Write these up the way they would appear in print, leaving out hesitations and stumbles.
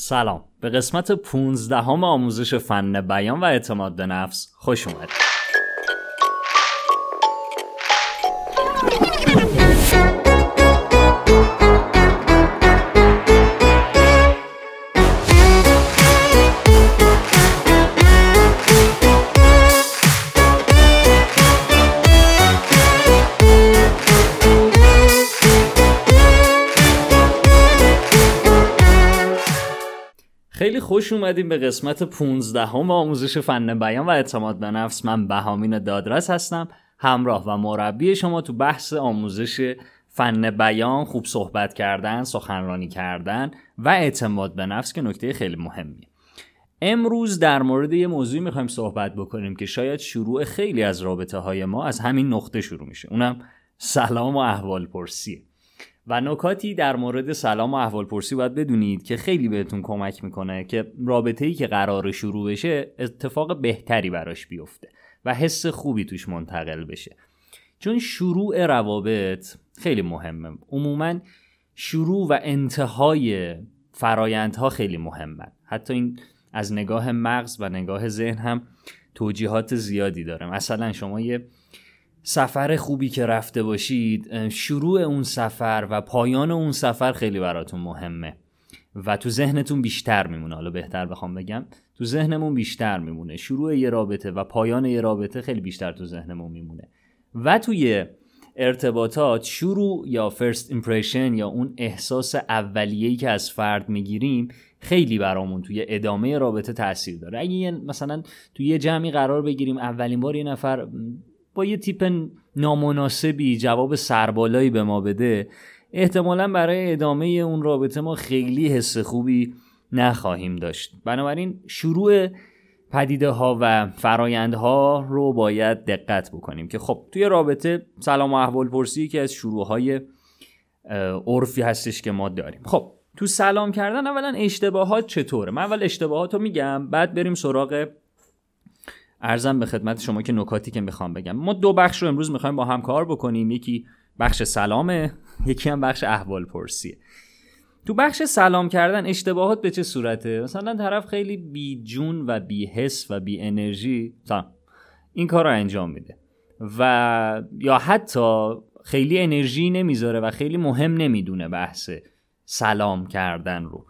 سلام، به قسمت 15 آموزش فن بیان و اعتماد به نفس خوش اومدید. خیلی خوش اومدیم به قسمت 15 آموزش فن بیان و اعتماد به نفس. من بهامین دادرس هستم، همراه و مربی شما تو بحث آموزش فن بیان، خوب صحبت کردن، سخنرانی کردن و اعتماد به نفس که نکته خیلی مهمیه. امروز در مورد یه موضوعی میخوایم صحبت بکنیم که شاید شروع خیلی از رابطه های ما از همین نقطه شروع میشه، اونم سلام و احوالپرسیه. و نکاتی در مورد سلام و احوالپرسی باید بدونید که خیلی بهتون کمک میکنه که رابطه‌ای که قرار شروع بشه اتفاق بهتری براش بیفته و حس خوبی توش منتقل بشه، چون شروع روابط خیلی مهمه. عموما شروع و انتهای فرایندها خیلی مهمه. حتی این از نگاه مغز و نگاه ذهن هم توجیهات زیادی داره. مثلا شما یه سفر خوبی که رفته باشید، شروع اون سفر و پایان اون سفر خیلی براتون مهمه و تو ذهنتون بیشتر میمونه. حالا بهتر بخوام بگم تو ذهنمون بیشتر میمونه. شروع یه رابطه و پایان یه رابطه خیلی بیشتر تو ذهنمون میمونه. و توی ارتباطات شروع یا first impression یا اون احساس اولیه‌ای که از فرد میگیریم خیلی برامون توی ادامه رابطه تأثیر داره. اگه مثلا توی یه جمعی قرار بگیریم، اولین بار یه نفر با یه تیپ نامناسبی جواب سربالایی به ما بده، احتمالاً برای ادامه اون رابطه ما خیلی حس خوبی نخواهیم داشت. بنابراین شروع پدیده ها و فرایندها رو باید دقت بکنیم که خب توی رابطه سلام و احوالپرسی که از شروع های عرفی هستش که ما داریم. خب تو سلام کردن اولا اشتباهات چطوره؟ من اول اشتباهات رو میگم، بعد بریم سراغ عرضم به خدمت شما که نکاتی که میخوام بگم. ما دو بخش رو امروز میخوایم با هم کار بکنیم، یکی بخش سلامه، یکی هم بخش احوالپرسیه. تو بخش سلام کردن اشتباهات به چه صورته؟ مثلا طرف خیلی بی جون و بی حس و بی انرژی این کار رو انجام میده و یا حتی خیلی انرژی نمیذاره و خیلی مهم نمیدونه بحث سلام کردن رو.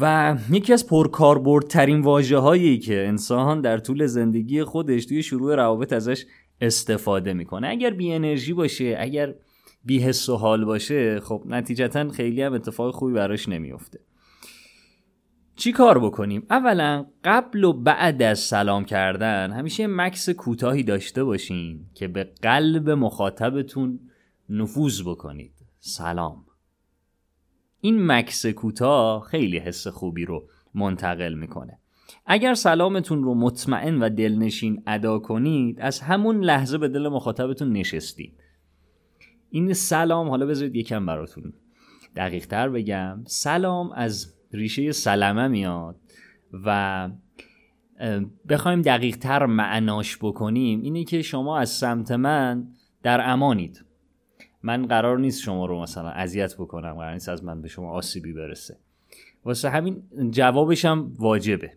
و یکی از پرکاربردترین واژه‌هایی که انسان در طول زندگی خودش توی شروع روابط ازش استفاده میکنه. اگر بی انرژی باشه، اگر بی حس و حال باشه، خب نتیجتاً خیلی هم اتفاق خوبی براش نمیفته. چی کار بکنیم؟ اولا قبل و بعد از سلام کردن همیشه مکث کوتاهی داشته باشین که به قلب مخاطبتون نفوذ بکنید. سلام. این مکث کوتاه خیلی حس خوبی رو منتقل میکنه. اگر سلامتون رو مطمئن و دلنشین ادا کنید، از همون لحظه به دل مخاطبتون نشستید. این سلام، حالا بذارید یکم براتون دقیق تر بگم، سلام از ریشه سلمه میاد و بخوایم دقیق تر معناش بکنیم اینه که شما از سمت من در امانید. من قرار نیست شما رو مثلا اذیت بکنم، قرار نیست از من به شما آسیبی برسه. واسه همین جوابش هم واجبه.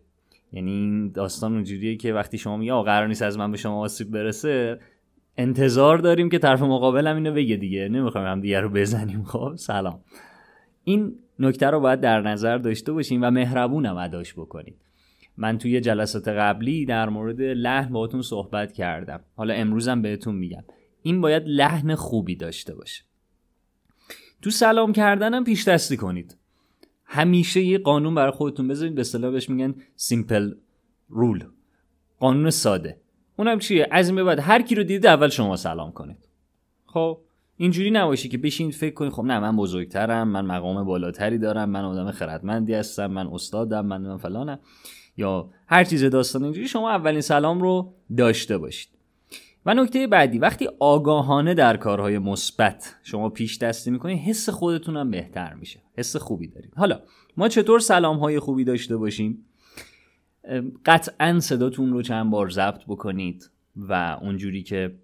یعنی این داستان اونجوریه که وقتی شما میگی قرار نیست از من به شما آسیب برسه، انتظار داریم که طرف مقابل هم اینو بگه دیگه، نمیخوایم هم دیگه رو بزنیم. خب سلام، این نکته رو باید در نظر داشته باشیم و مهربون هم اداش بکنید. من توی جلسات قبلی در مورد لحن باهاتون صحبت کردم، حالا امروزم بهتون میگم این باید لحن خوبی داشته باشه. تو سلام کردن هم پیش دستی کنید. همیشه یه قانون برای خودتون بذارید، به اصطلاح بهش میگن سیمپل رول، قانون ساده. اونم چیه؟ از این به بعد هر کی رو دیدید اول شما سلام کنید. خب اینجوری نباشه که بشین فکر کنید خب نه من بزرگترم، من مقام بالاتری دارم، من آدم خردمندی هستم، من استادم، من فلانم یا هر چیز داستان اینجوری. شما اولین سلام رو داشته باشید. و نکته بعدی، وقتی آگاهانه در کارهای مثبت شما پیش دستی میکنید، حس خودتون هم بهتر میشه، حس خوبی دارید. حالا ما چطور سلامهای خوبی داشته باشیم؟ قطعا صداتون رو چند بار ضبط بکنید و اونجوری که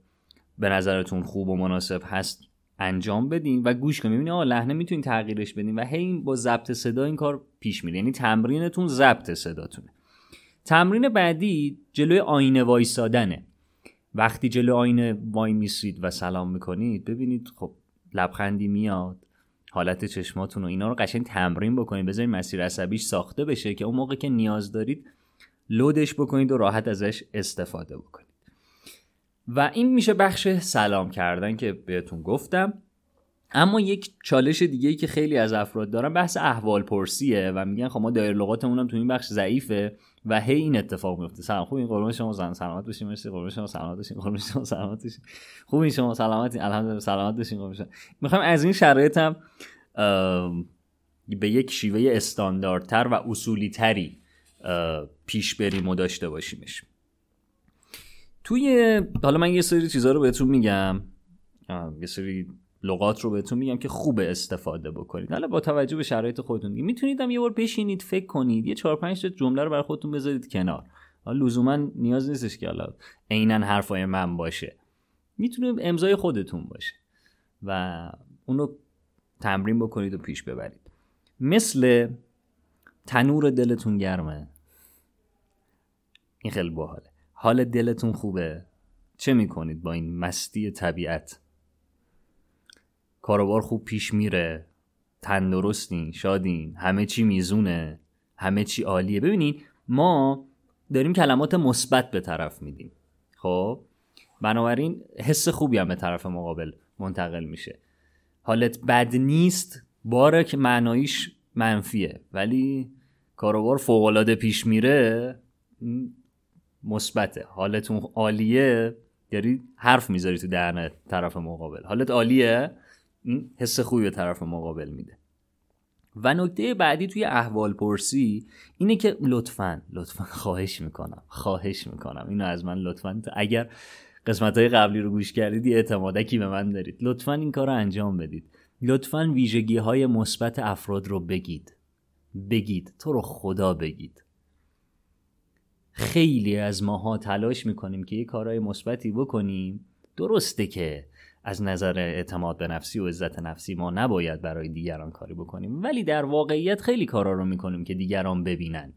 به نظرتون خوب و مناسب هست انجام بدین و گوش کنین، ببینین آقا لحنه میتونین تغییرش بدین و هی با ضبط صدا این کار پیش میره. یعنی تمرینتون ضبط صداتونه. تمرین بعدی جلوی آینه وایسادنه. وقتی جلوی آینه وای میسید و سلام میکنید، ببینید خب لبخندی میاد، حالت چشماتون و اینا رو قشنگ تمرین بکنید، بذارید مسیر عصبیش ساخته بشه که اون موقع که نیاز دارید لودش بکنید و راحت ازش استفاده بکنید. و این میشه بخش سلام کردن که بهتون گفتم. اما یک چالش دیگه‌ای که خیلی از افراد دارن بحث احوال پرسیه و میگن خب ما دایر لغاتمون هم تو این بخش ضعیفه و هی این اتفاق میفته. سلام خوبین، قربون شما، زن سلامت باشین، مرسی، قربون شما سلامت باشین، قربون شما سلامت باشین، خوبین، شما سلامتین، الحمدلله، سلامت باشین، قربون شما. میخوام از این شرایط هم به یک شیوه استانداردتر و اصولی تری پیش بریم و داشته باشیمش. توی حالا من یه سری چیزا رو بهتون میگم، یه سری لغات رو بهتون میگم که خوب استفاده بکنید. حالا با توجه به شرایط خودتون میتونید هم یه بار بشینید فکر کنید، یه 4-5 تا جمله رو برای خودتون بذارید کنار. حالا لزوما نیاز نیستش که حالا عیناً حرفای من باشه، میتونه امضای خودتون باشه و اون رو تمرین بکنید و پیش ببرید. مثل تنور دلتون گرمه، این خیلی باحاله. حال دلتون خوبه، چه میکنید با این مستی طبیعت؟ کاروبار خوب پیش میره، تندرستین، شادین، همه چی میزونه، همه چی عالیه. ببینید ما داریم کلمات مثبت به طرف میدیم، خب بنابراین حس خوبی هم به طرف مقابل منتقل میشه. حالت بد نیست باره که معنایش منفیه، ولی کاروبار فوق‌العاده پیش میره مثبته. حالتون عالیه، یعنی حرف میذاری تو دهن طرف مقابل، حالت عالیه، این حس خوبی به طرف مقابل میده. و نکته بعدی توی احوال پرسی اینه که لطفاً خواهش میکنم اینو از من لطفاً، اگر قسمت‌های قبلی رو گوش کردید اعتمادکی به من دارید، لطفاً این کار رو انجام بدید. لطفاً ویژگی‌های مثبت افراد رو بگید، تو رو خدا بگید. خیلی از ماها تلاش میکنیم که یه کارهای مثبتی بکنیم. درسته که از نظر اعتماد به نفسی و عزت نفسی ما نباید برای دیگران کاری بکنیم، ولی در واقعیت خیلی کارا رو میکنیم که دیگران ببینن.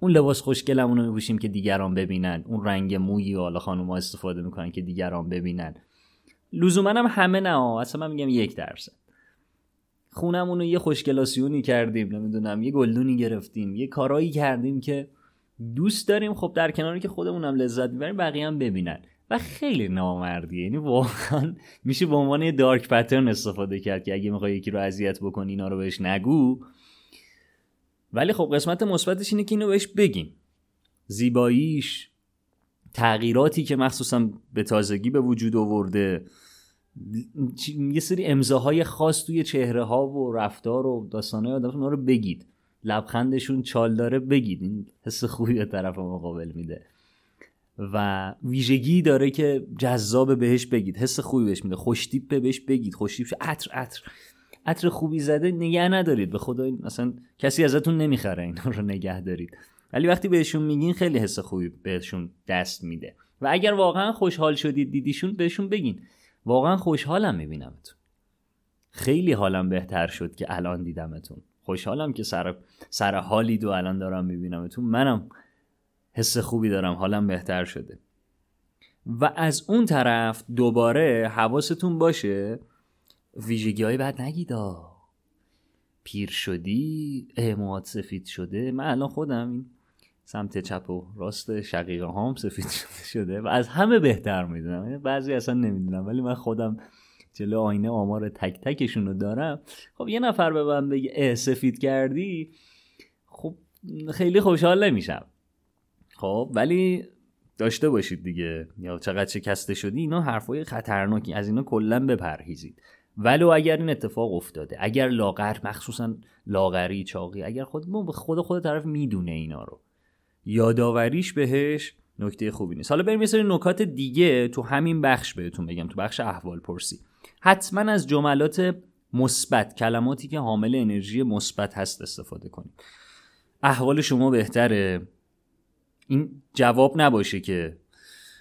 اون لباس خوشگلمون رو میپوشیم که دیگران ببینن، اون رنگ مویی و حالا خانوما استفاده میکنن که دیگران ببینن. لزوما هم همه نه، اصلا من میگم 1%. خونمون رو یه خوشگلاسیونی کردیم، نمیدونم یه گلدونی گرفتیم، یه کارایی کردیم که دوست داریم، خب در کناری که خودمونم لذت میبریم بقیه هم ببینن. و خیلی نامردیه، یعنی واقعا میشه به عنوان دارک پترن استفاده کرد که اگه میخوای یکی رو اذیت بکنی اینا رو بهش نگو. ولی خب قسمت مثبتش اینه که اینو بهش بگیم، زیباییش، تغییراتی که مخصوصا به تازگی به وجود آورده، یه سری امضاهای خاص توی چهره ها و رفتار و داستانای آدم، اونا رو بگید. لبخندشون چال داره، بگید، این حس خوبی به طرف مقابل میده. و ویژگی داره که جذاب، بهش بگید، حس خوبی بهش میده. خوشتیپه، بهش بگید خوشتیپه، عطر خوبی زده، نگه ندارید به خدا، اصلا کسی ازتون نمیخره اینا رو نگه دارید. ولی وقتی بهشون میگین خیلی حس خوبی بهشون دست میده. و اگر واقعا خوشحال شدید دیدیشون، بهشون بگین واقعا خوشحالم میبینمتون، خیلی حالم بهتر شد که الان دیدمتون، خوشحالم که سر حالید و الان دارم میبینمتون، منم حس خوبی دارم، حالم بهتر شده. و از اون طرف دوباره حواستون باشه ویژگی‌های بد نگید. پیر شدی، موهات سفید شده، من الان خودم این سمت چپ و راست شقیقه هام سفید شده و از همه بهتر میدونم، بعضی اصلا نمیدونم ولی من خودم جلو آینه آمار تک تکشون رو دارم. خب یه نفر به من بگه سفید کردی، خب خیلی خوشحال نمیشم. خب ولی داشته باشید دیگه، یا چقدر شکسته شدی، اینا حرفای خطرناکی، از اینا کلا بپرهیزید. ولو اگر این اتفاق افتاده، اگر لاغر، مخصوصا لاغری، چاقی، اگر خود طرف میدونه اینا رو، یاداوریش بهش نکته خوبی نیست. حالا بریم یه سری نکات دیگه تو همین بخش بهتون بگم، تو بخش احوال پرسی. حتما از جملات مثبت، کلماتی که حامل انرژی مثبت هست استفاده کنید. احوال شما بهتره، این جواب نباشه که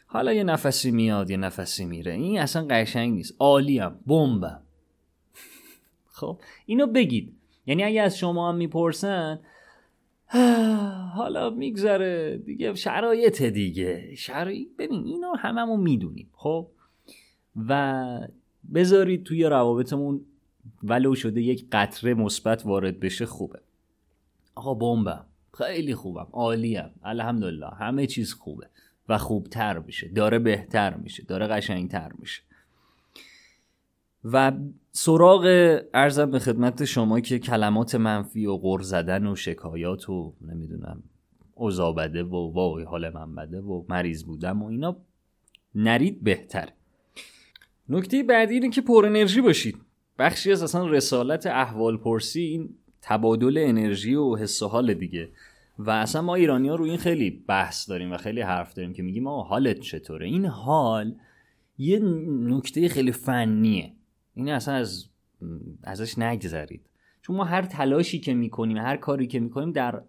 حالا یه نفسی میاد یه نفسی میره، این اصلا قشنگ نیست. عالیم، بمبم. خب اینو بگید. یعنی اگه از شما هم میپرسن حالا میگذره دیگه، شرایط دیگه، شرایط. ببین اینو هممون میدونیم خب، و بذارید توی روابطمون ولو شده یک قطره مثبت وارد بشه، خوبه. آقا بمبم، خیلی خوبم، عالیم، الحمدلله، همه چیز خوبه و خوبتر میشه، داره بهتر میشه، داره قشنگتر میشه. و سراغ عرضم به خدمت شما که کلمات منفی و غر زدن و شکایات و نمیدونم عذابده و وای حال من بده و مریض بودم و اینا نرید بهتر. نکته بعدی اینه که پر انرژی باشید. بخشی از اصلا رسالت احوالپرسی این تبادل انرژی و حس و حال دیگه، و اصلا ما ایرانی‌ها روی این خیلی بحث داریم و خیلی حرف داریم که میگیم آقا حالت چطوره. این حال یه نکته خیلی فنیه، این اصلا ازش نگذرید، چون ما هر تلاشی که میکنیم، هر کاری که میکنیم، در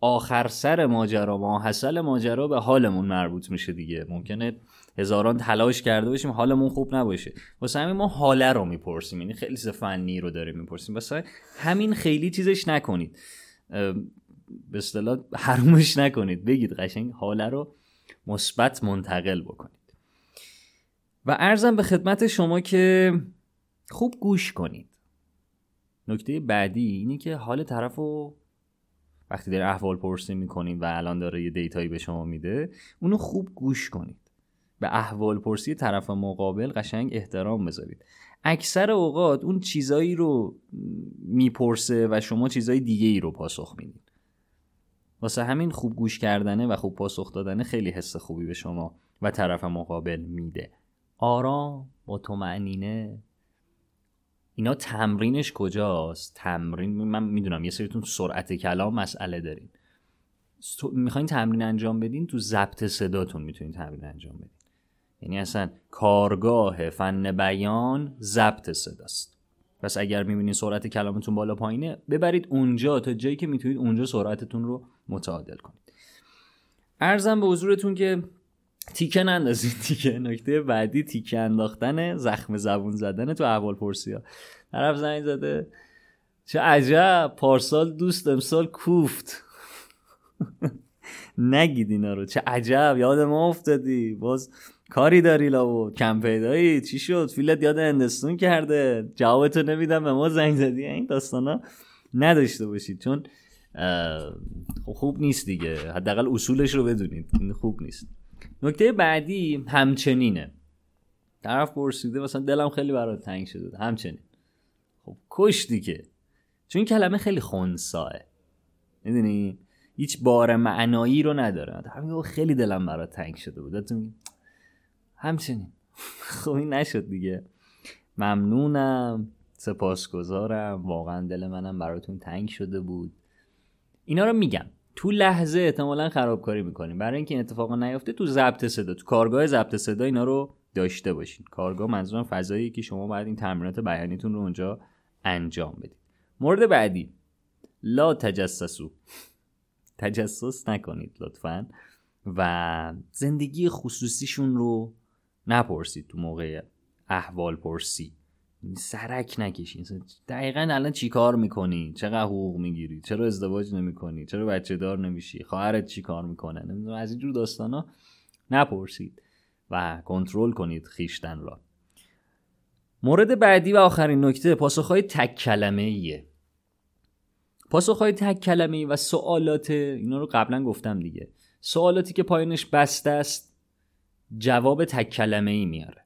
آخر سر ماجرا، ماحصل ماجرا، به حالمون مربوط میشه دیگه. ممکنه هزاران تلاش کرده باشیم حالمون خوب نباشه، واسه همین ما حاله رو میپرسیم، یعنی خیلی فنی رو داریم میپرسیم، واسه همین خیلی چیزش نکنید، به اصطلاح حرومش نکنید، بگید قشنگ حاله رو مثبت منتقل بکنید. و عرضم به خدمت شما که خوب گوش کنید. نکته بعدی اینه که حال طرفو وقتی در احوالپرسی میکنید و الان داره یه دیتایی به شما میده، اونو خوب گوش کنید. به احوالپرسی طرف مقابل قشنگ احترام بذارید. اکثر اوقات اون چیزایی رو میپرسه و شما چیزای دیگه ای رو پاسخ میدید. واسه همین خوب گوش کردنه و خوب پاسخ دادنه خیلی حس خوبی به شما و طرف مقابل میده. آرام، با طمأنینه. اینا تمرینش کجاست؟ تمرین، من میدونم یه سریتون سرعت کلام مسئله دارین، میخواین تمرین انجام بدین، تو ضبط صداتون میتونین تمرین انجام بدین. یعنی اصلا کارگاه فن بیان ضبط صداست. پس اگر میبینین سرعت کلامتون بالا پایینه، ببرید اونجا تا جایی که میتونید، اونجا سرعتتون رو متعادل کنید. عرضم به حضورتون که تیکه نندازید دیگه. نکته بعدی تیکه انداختن، زخم زبون زدن تو احوالپرسی ها. طرف زنگ زده، چه عجب پارسال دوست امسال کوفت. نگید اینا رو، چه عجب یاد ما افتادی، باز کاری داری لابد، کم پیدایی، چی شد فیلت یاد هندستون کرده، جوابتو نمیدم به ما زنگ زدی. این داستانا نداشته باشید، چون خوب نیست دیگه، حداقل اصولش رو بدونید، خوب نیست. نکته بعدی همچنینه. طرف پرسیده مثلا دلم خیلی برات تنگ شده، همچنین. خب کشتی که، چون کلمه خیلی خنثیه، میدونی هیچ بار معنایی رو نداره. همین خیلی دلم برات تنگ شده بود، همچنین. خب این نشد دیگه. ممنونم، سپاسگزارم، واقعا دل منم براتون تنگ شده بود. اینا رو میگم تو لحظه احتمالاً خرابکاری میکنیم، برای اینکه این اتفاقا نیفته تو ضبط صدا، تو کارگاه ضبط صدا اینا رو داشته باشین. کارگاه منظورم فضاییه که شما باید این تمرینات بیانیتون رو اونجا انجام بدید. مورد بعدی، لا تجسسو، تجسس نکنید لطفاً، و زندگی خصوصیشون رو نپرسید تو موقع احوال پرسی. سرک نکشین، دقیقاً الان چی کار میکنی، چقدر حقوق میگیری، چرا ازدواج نمیکنی، چرا بچه دار نمیشی، خواهرت چی کار میکنه، نمیدونم، از اینجور داستانا نپرسید و کنترل کنید خیشتن را. مورد بعدی و آخرین نکته، پاسخهای تک کلمه ایه. پاسخهای تک کلمه ای و سوالات، اینا رو قبلا گفتم دیگه، سوالاتی که پایانش بسته است جواب تک کلمه ای میاره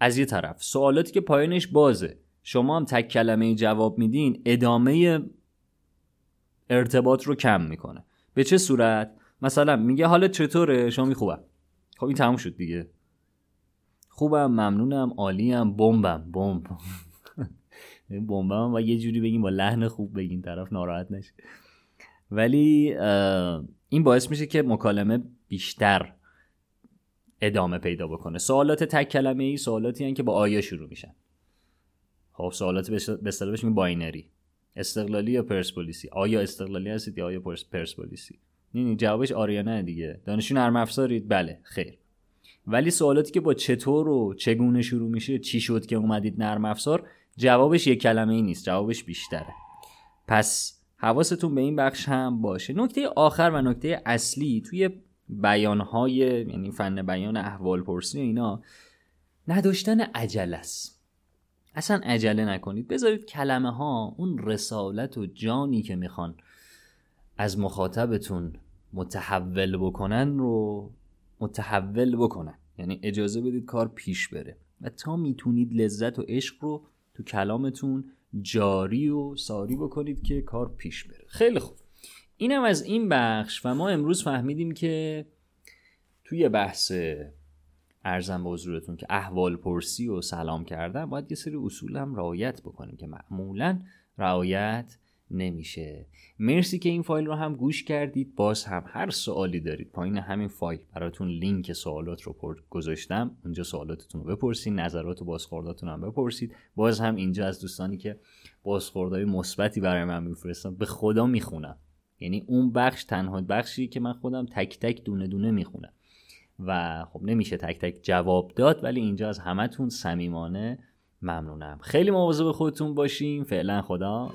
از یه طرف، سوالاتی که پایانش بازه شما هم تک کلمه جواب میدین، ادامه ارتباط رو کم میکنه. به چه صورت؟ مثلا میگه حالت چطوره؟ شما میگی خوبم. خب این تموم شد دیگه، خوبم، ممنونم، عالیم، بمبم. بمب بمبم و یه جوری بگیم با لحن خوب بگین، طرف ناراحت نشه. ولی این باعث میشه که مکالمه بیشتر ادامه پیدا بکنه. سوالات تک کلمه ای سوالاتی هستند که با آیا شروع میشن. خب سوالات به اصطلاح بهش میگن باینری، استقلالی یا پرسپولیسی، آیا استقلالی هستید یا آیا پرسپولیسی. نه جوابش آره یا نه دیگه. دانشجو نرم افزارید؟ بله. خیر. ولی سوالاتی که با چطور و چگونه شروع میشه، چی شد که اومدید نرم افزار، جوابش یک کلمه ای نیست، جوابش بیشتره. پس حواستون به این بخش هم باشه. نکته آخر و نکته اصلی توی بیان‌های، یعنی فن بیان احوالپرسی اینا، نداشتن عجله است. اصلا عجله نکنید، بذارید کلمه ها اون رسالت و جانی که میخوان از مخاطبتون متحول بکنن رو متحول بکنن، یعنی اجازه بدید کار پیش بره و تا میتونید لذت و عشق رو تو کلامتون جاری و ساری بکنید که کار پیش بره. خیلی خوب، اینم از این بخش. و ما امروز فهمیدیم که توی بحث، عرضم به حضورتون که احوال پرسی و سلام کردن، باید یه سری اصول هم رعایت بکنیم که معمولا رعایت نمیشه. مرسی که این فایل رو هم گوش کردید. باز هم هر سوالی دارید، پایین همین فایل براتون لینک سوالات رو گذاشتم، اونجا سوالاتتون رو بپرسید، نظرات و بازخورداتون هم بپرسید. باز هم اینجا از دوستانی که بازخوردهای مثبتی برای من میفرستن به خدا میخونم، یعنی اون بخش تنها بخشی که من خودم تک تک دونه دونه میخونم و خب نمیشه تک تک جواب داد، ولی اینجا از همتون صمیمانه ممنونم. خیلی مواظب خودتون باشین. فعلا خدا.